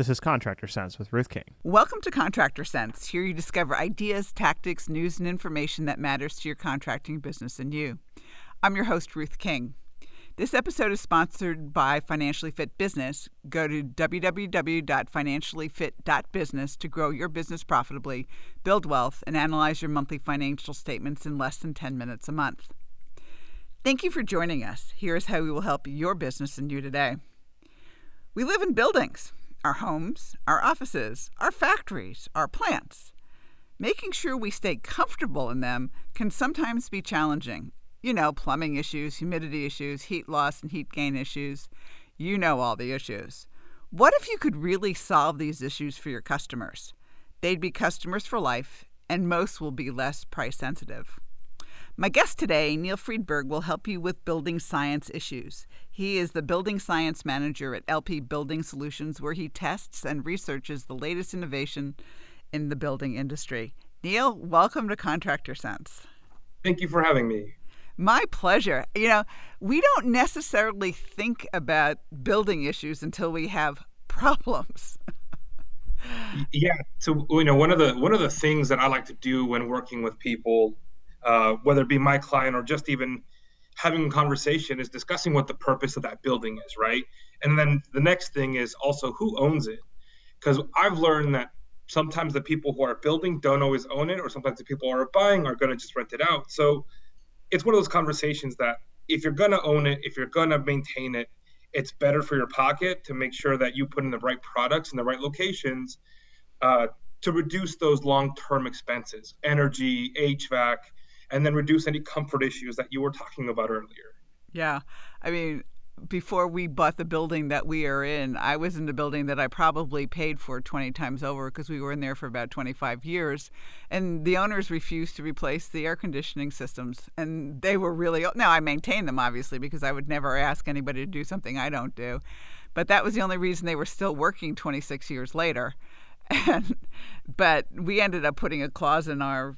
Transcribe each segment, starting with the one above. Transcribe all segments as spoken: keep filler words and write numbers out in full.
This is Contractor Cents with Ruth King. Welcome to Contractor Cents. Here you discover ideas, tactics, news, and information that matters to your contracting business and you. I'm your host, Ruth King. This episode is sponsored by Financially Fit Business. Go to w w w dot financially fit dot business to grow your business profitably, build wealth, and analyze your monthly financial statements in less than ten minutes a month. Thank you for joining us. Here is how we will help your business and you today. We live in buildings, our homes, our offices, our factories, our plants. Making sure we stay comfortable in them can sometimes be challenging. You know, plumbing issues, humidity issues, heat loss and heat gain issues. You know all the issues. What if you could really solve these issues for your customers? They'd be customers for life, and most will be less price sensitive. My guest today, Neil Friedberg, will help you with building science issues. He is the building science manager at L P Building Solutions, where he tests and researches the latest innovation in the building industry. Neil, welcome to Contractor Cents. Thank you for having me. My pleasure. You know, we don't necessarily think about building issues until we have problems. Yeah. So, you know, one of the one of the things that I like to do when working with people, uh, whether it be my client or just even having a conversation, is discussing what the purpose of that building is, right? And then the next thing is also who owns it, because I've learned that sometimes the people who are building don't always own it, or sometimes the people who are buying are going to just rent it out. So it's one of those conversations that if you're going to own it, if you're going to maintain it, it's better for your pocket to make sure that you put in the right products in the right locations uh, to reduce those long-term expenses, energy, H V A C, and then reduce any comfort issues that you were talking about earlier. Yeah. I mean, before we bought the building that we are in, I was in the building that I probably paid for twenty times over because we were in there for about twenty-five years. And the owners refused to replace the air conditioning systems. And they were really old. Now, I maintain them, obviously, because I would never ask anybody to do something I don't do. But that was the only reason they were still working twenty-six years later. And, but we ended up putting a clause in our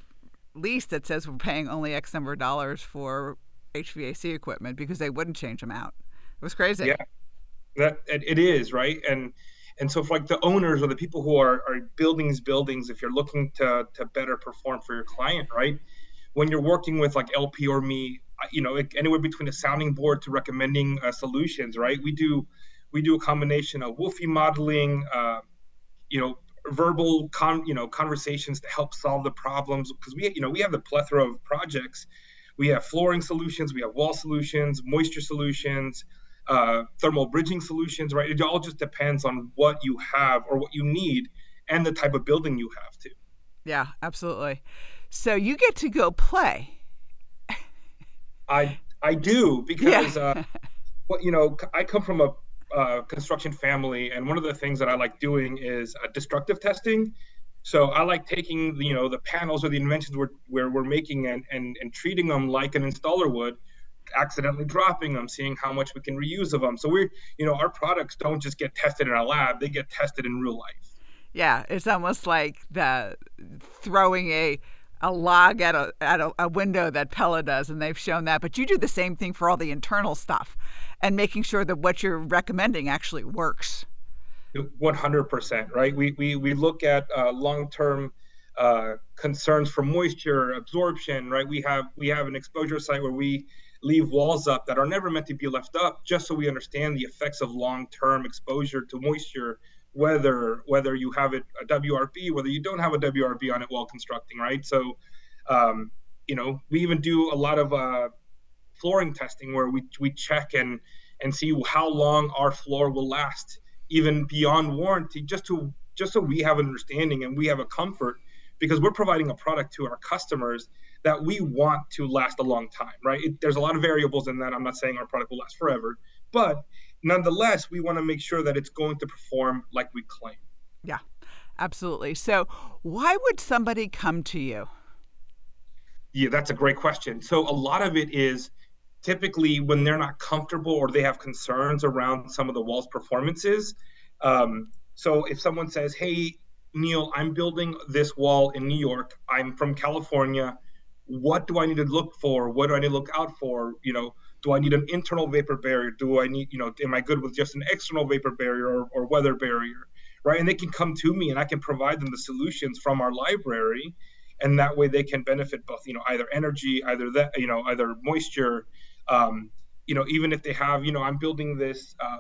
lease that says we're paying only X number of dollars for H V A C equipment because they wouldn't change them out. It was crazy. Yeah, that it is, right? And and so for like the owners or the people who are, are building these buildings, if you're looking to to better perform for your client, right? When you're working with like L P or me, you know, it, anywhere between a sounding board to recommending uh, solutions, right? We do we do a combination of Wolfie modeling, uh, you know, verbal con you know conversations to help solve the problems, because we you know we have the plethora of projects. We have flooring solutions, we have wall solutions, moisture solutions. Uh, thermal bridging solutions, right? It all just depends on what you have or what you need and the type of building you have to. Yeah, absolutely. So you get to go play. I I do because, yeah. uh, well, you know, I come from a uh, construction family, and one of the things that I like doing is uh, destructive testing. So I like taking, you know, the panels or the inventions we're, we're, we're making and, and, and treating them like an installer would, accidentally dropping them, seeing how much we can reuse of them. So we, you know, our products don't just get tested in our lab, they get tested in real life. Yeah, it's almost like the throwing a a log at a at a, a window that Pella does, and they've shown that, but you do the same thing for all the internal stuff and making sure that what you're recommending actually works. one hundred percent, right? We we we look at uh, long-term uh, concerns for moisture, absorption, right? We have we have an exposure site where we leave walls up that are never meant to be left up, just so we understand the effects of long-term exposure to moisture, whether whether you have it, a W R B, whether you don't have a W R B on it while constructing, right? So, um, you know, we even do a lot of uh, flooring testing where we we check and and see how long our floor will last, even beyond warranty, just to just so we have an understanding and we have a comfort, because we're providing a product to our customers that we want to last a long time, right? It, there's a lot of variables in that. I'm not saying our product will last forever, but nonetheless, we want to make sure that it's going to perform like we claim. Yeah, absolutely. So why would somebody come to you? Yeah, that's a great question. So a lot of it is typically when they're not comfortable or they have concerns around some of the wall's performances. Um, so if someone says, hey, Neil, I'm building this wall in New York, I'm from California, what do I need to look for? What do I need to look out for? You know, do I need an internal vapor barrier? Do I need, you know, am I good with just an external vapor barrier or, or weather barrier, right? And they can come to me and I can provide them the solutions from our library. And that way they can benefit both, you know, either energy, either that, you know, either moisture, um, you know, even if they have, you know, I'm building this, uh,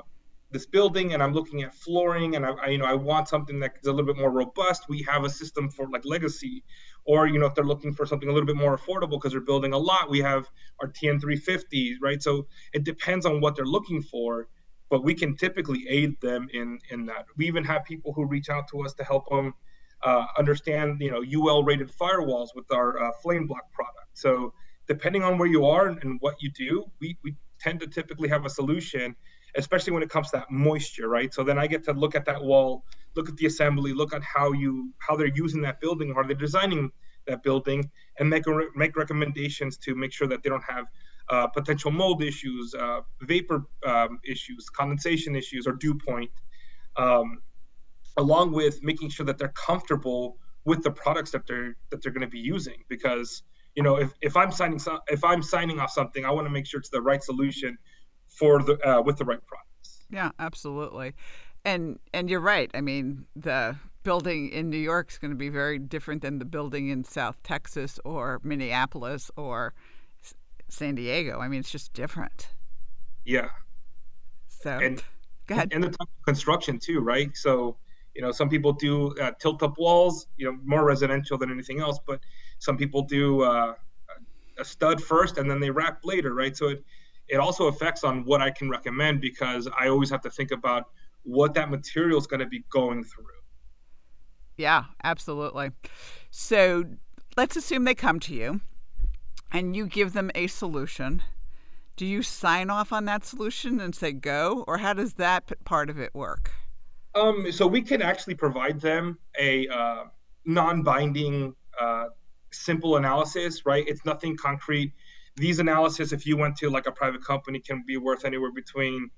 this building and I'm looking at flooring and I, I, you know, I want something that's a little bit more robust. We have a system for like legacy, or, you know, if they're looking for something a little bit more affordable because they're building a lot, we have our T N three fifty, right? So it depends on what they're looking for, but we can typically aid them in, in that. We even have people who reach out to us to help them uh, understand, you know, U L rated firewalls with our uh, Flameblock product. So depending on where you are and, and what you do, we, we tend to typically have a solution, especially when it comes to that moisture, right? So then I get to look at that wall, look at the assembly, look at how you how they're using that building, how they're designing that building, and make a, make recommendations to make sure that they don't have uh, potential mold issues, uh, vapor um, issues, condensation issues, or dew point, um, along with making sure that they're comfortable with the products that they're that they're going to be using. Because you know, if if I'm signing so, if I'm signing off something, I want to make sure it's the right solution for the uh, with the right products. Yeah, absolutely. And and you're right. I mean, the building in New York is going to be very different than the building in South Texas or Minneapolis or S San Diego. I mean, it's just different. Yeah. So, and, go ahead. And the type of construction too, right? So, you know, some people do uh, tilt-up walls, you know, more residential than anything else, but some people do uh, a stud first and then they wrap later, right? So it It also affects on what I can recommend, because I always have to think about what that material is going to be going through. Yeah, absolutely. So let's assume they come to you and you give them a solution. Do you sign off on that solution and say go, or how does that part of it work? Um, so we can actually provide them a uh, non-binding, uh, simple analysis, right? It's nothing concrete. These analysis, if you went to like a private company, can be worth anywhere between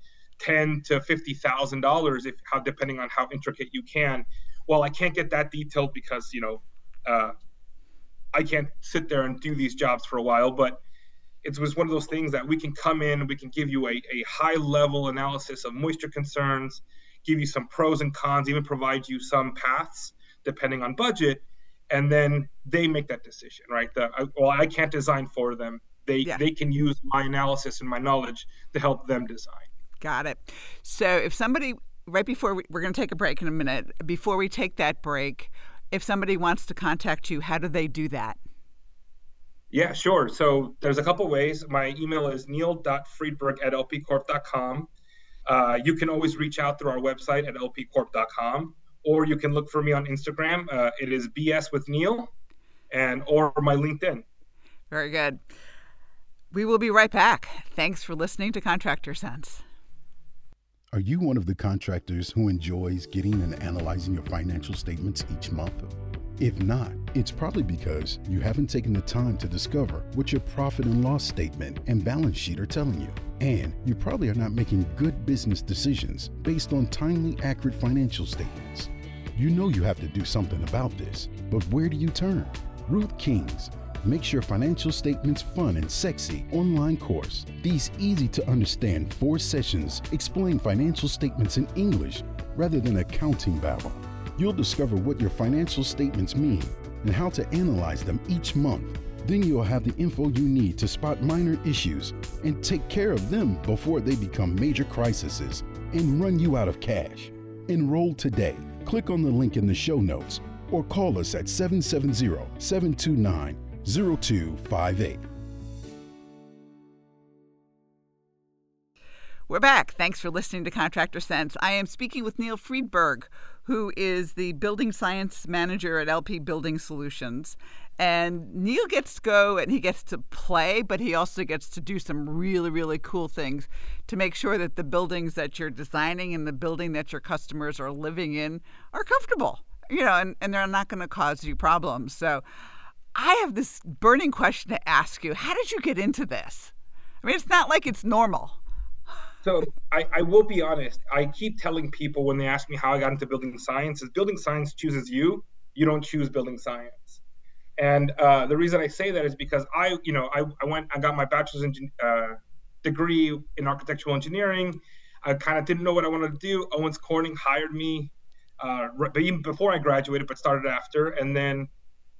ten to fifty thousand dollars, if how depending on how intricate you can. Well, I can't get that detailed because you know uh, I can't sit there and do these jobs for a while. But it was one of those things that we can come in, we can give you a, a high level analysis of moisture concerns, give you some pros and cons, even provide you some paths depending on budget, and then they make that decision, right? The, I, well, I can't design for them. They, yeah. they can use my analysis and my knowledge to help them design. Got it. So if somebody, right before, we, we're going to take a break in a minute. Before we take that break, if somebody wants to contact you, how do they do that? Yeah, sure. So there's a couple ways. My email is neil dot friedberg at l p corp dot com. Uh, you can always reach out through our website at l p corp dot com, or you can look for me on Instagram. Uh, it is B S with Neil, and or my LinkedIn. Very good. We will be right back. Thanks for listening to Contractor Cents. Are you one of the contractors who enjoys getting and analyzing your financial statements each month? If not, it's probably because you haven't taken the time to discover what your profit and loss statement and balance sheet are telling you. And you probably are not making good business decisions based on timely, accurate financial statements. You know you have to do something about this, but where do you turn? Ruth King's Makes Your Financial Statements Fun and Sexy online course. These easy-to-understand four sessions explain financial statements in English rather than accounting babble. You'll discover what your financial statements mean and how to analyze them each month. Then you'll have the info you need to spot minor issues and take care of them before they become major crises and run you out of cash. Enroll today. Click on the link in the show notes or call us at seven seven zero, seven two nine, seven two nine two. zero two five eight. We're back. Thanks for listening to Contractor Cents. I am speaking with Neil Friedberg, who is the Building Science Manager at L P Building Solutions. And Neil gets to go and he gets to play, but he also gets to do some really, really cool things to make sure that the buildings that you're designing and the building that your customers are living in are comfortable, you know, and, and they're not going to cause you problems. So I have this burning question to ask you. How did you get into this? I mean, it's not like it's normal. So I, I will be honest. I keep telling people when they ask me how I got into building science is building science chooses you. You don't choose building science. And uh, the reason I say that is because I, you know, I, I went, I got my bachelor's in, uh, degree in architectural engineering. I kind of didn't know what I wanted to do. Owens Corning hired me uh, even before I graduated, but started after. And then,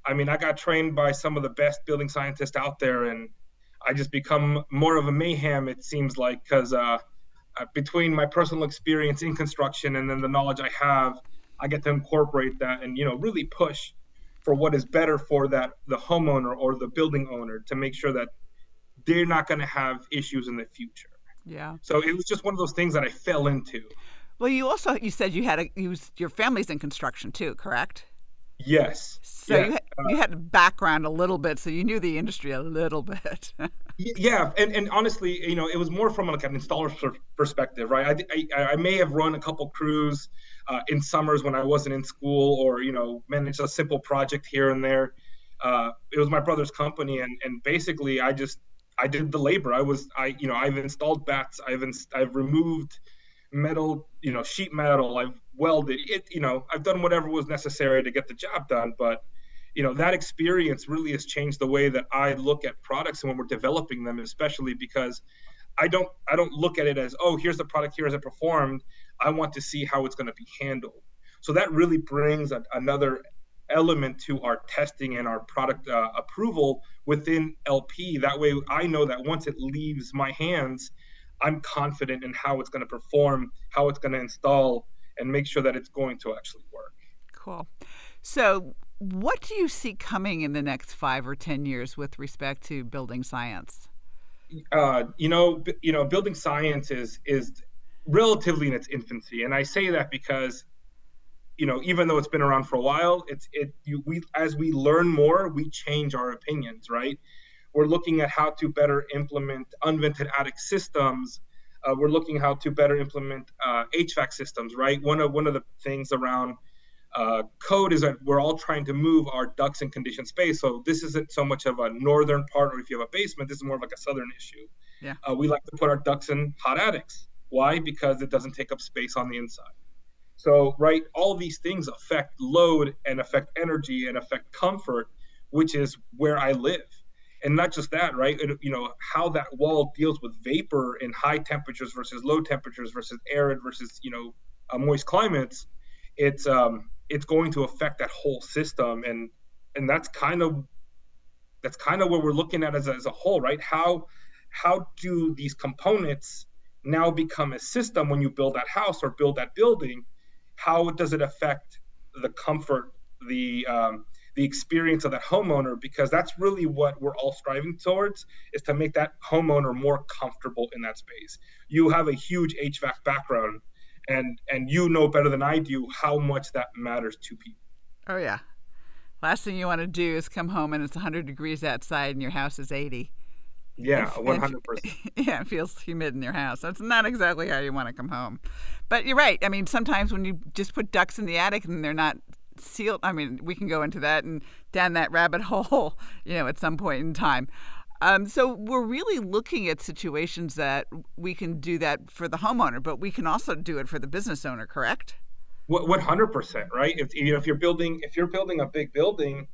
I mean, I got trained by some of the best building scientists out there, and I just become more of a mayhem, it seems like, because uh, between my personal experience in construction and then the knowledge I have, I get to incorporate that and, you know, really push for what is better for that the homeowner or the building owner, to make sure that they're not going to have issues in the future. Yeah. So it was just one of those things that I fell into. Well, you also, you said you had a, you was, your family's in construction too, correct? Yes. So yeah. you, had, you had a background a little bit, so you knew the industry a little bit. yeah, and, and honestly, you know, it was more from like an installer's perspective, right? I, I, I may have run a couple crews uh, in summers when I wasn't in school, or, you know, managed a simple project here and there. Uh, it was my brother's company, and, and basically I just, I did the labor. I was, I, you know, I've installed bats. I've, inst- I've removed metal, you know, sheet metal. I've welded it, you know, I've done whatever was necessary to get the job done. But, you know, that experience really has changed the way that I look at products and when we're developing them, especially because I don't, I don't look at it as, oh, here's the product, here's it performed. I want to see how it's going to be handled. So that really brings a, another element to our testing and our product uh, approval within L P. That way I know that once it leaves my hands, I'm confident in how it's going to perform, how it's going to install, and make sure that it's going to actually work. Cool. So what do you see coming in the next five or ten years with respect to building science? Uh, you know, b- you know, building science is is relatively in its infancy, and I say that because, you know, even though it's been around for a while, it's it you, we as we learn more, we change our opinions, right? We're looking at how to better implement unvented attic systems. Uh, we're looking how to better implement uh, H V A C systems, right? One of one of the things around uh, code is that we're all trying to move our ducts in conditioned space. So this isn't so much of a northern part, or if you have a basement, this is more of like a southern issue. Yeah. Uh, we like to put our ducts in hot attics. Why? Because it doesn't take up space on the inside. So, right, all these things affect load and affect energy and affect comfort, which is where I live. And not just that, right? It, you know, how that wall deals with vapor in high temperatures versus low temperatures versus arid versus, you know, uh, moist climates. It's um, it's going to affect that whole system, and and that's kind of that's kind of what we're looking at as a, as a whole, right? How how do these components now become a system when you build that house or build that building? How does it affect the comfort, the um, the experience of that homeowner, because that's really what we're all striving towards, is to make that homeowner more comfortable in that space. You have a huge H V A C background, and and you know better than I do how much that matters to people. Oh yeah. Last thing you want to do is come home and it's one hundred degrees outside and your house is eighty. Yeah, one hundred percent. Yeah, it feels humid in your house. That's not exactly how you want to come home. But you're right. I mean, sometimes when you just put ducts in the attic and they're not sealed, I mean, we can go into that and down that rabbit hole, you know, at some point in time. Um, so we're really looking at situations that we can do that for the homeowner, but we can also do it for the business owner, correct? one hundred percent, right? If you know, if you're building, if you're building a big building,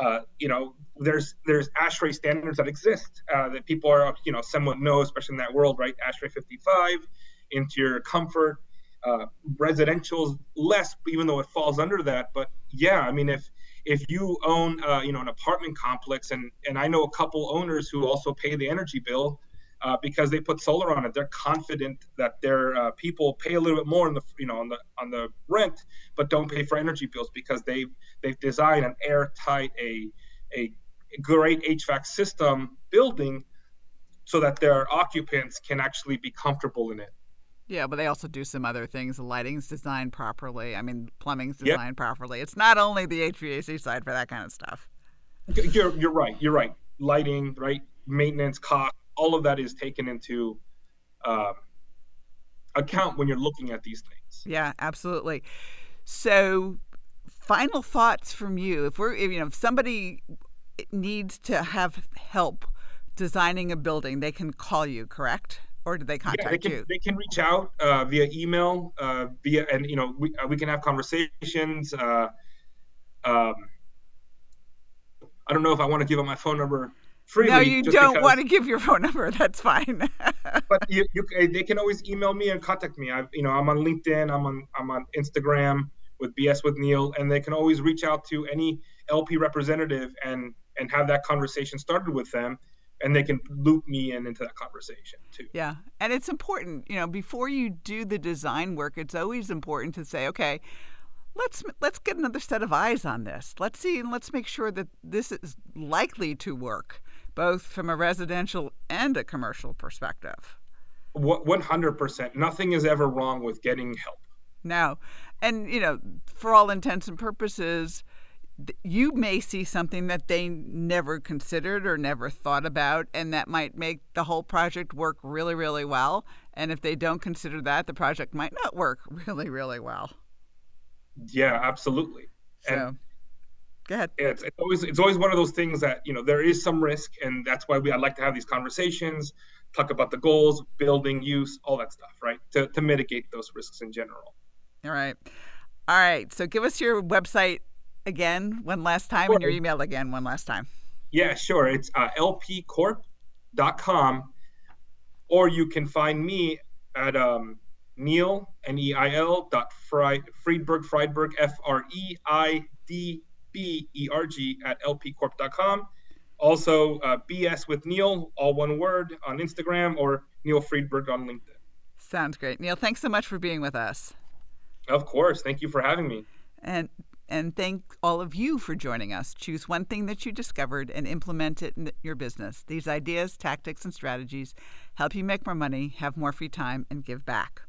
uh, you know, there's there's ASHRAE standards that exist uh, that people are, you know, somewhat know, especially in that world, right? ASHRAE fifty-five, interior comfort. Uh, residential's less, even though it falls under that. But yeah, I mean, if if you own uh, you know an apartment complex, and and I know a couple owners who also pay the energy bill uh, because they put solar on it. They're confident that their uh, people pay a little bit more on the you know on the on the rent, but don't pay for energy bills because they they've designed an airtight a a great H V A C system building so that their occupants can actually be comfortable in it. Yeah, but they also do some other things. The lighting's designed properly. I mean, plumbing's designed yep. properly. It's not only the H V A C side for that kind of stuff. You're you're right. You're right. Lighting, right? Maintenance, cost, all of that is taken into um, account when you're looking at these things. Yeah, absolutely. So, final thoughts from you. If we're, if, you know, if somebody needs to have help designing a building, they can call you, correct? Or do they contact yeah, they can, you? They can reach out uh, via email, uh, via, and you know, we we can have conversations. Uh, um, I don't know if I want to give up my phone number freely. No, you don't because, want to give your phone number. That's fine. But you, you, they can always email me and contact me. I, you know, I'm on LinkedIn. I'm on I'm on Instagram. with B S with Neil, and they can always reach out to any L P representative and and have that conversation started with them, and they can loop me in into that conversation too. Yeah, and it's important, you know, before you do the design work, it's always important to say, okay, let's let's get another set of eyes on this. Let's see and let's make sure that this is likely to work, both from a residential and a commercial perspective. one hundred percent. Nothing is ever wrong with getting help. No. And, you know, for all intents and purposes, you may see something that they never considered or never thought about, and that might make the whole project work really, really well. And if they don't consider that, the project might not work really, really well. Yeah, absolutely. So, and go ahead. It's, it's always it's always one of those things that, you know, there is some risk, and that's why we I like to have these conversations, talk about the goals, building use, all that stuff, right? To to mitigate those risks in general. All right. All right. So give us your website again one last time, sure, and your email again one last time. Yeah, sure. It's uh, l p corp dot com, or you can find me at um, Neil, N E I L, dot Fry, Friedberg, Friedberg, F R E I D B E R G, at l p corp dot com. Also, uh, B S with Neil, all one word, on Instagram, or Neil Friedberg on LinkedIn. Sounds great. Neil, thanks so much for being with us. Of course. Thank you for having me. And and thank all of you for joining us. Choose one thing that you discovered and implement it in your business. These ideas, tactics, and strategies help you make more money, have more free time, and give back.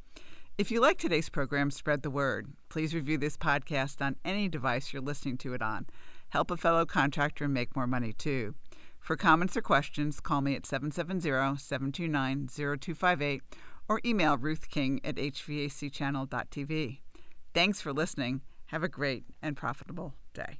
If you like today's program, spread the word. Please review this podcast on any device you're listening to it on. Help a fellow contractor and make more money, too. For comments or questions, call me at seven seven zero, seven two nine, zero two five eight or email Ruth King at h vac channel dot t v. Thanks for listening. Have a great and profitable day.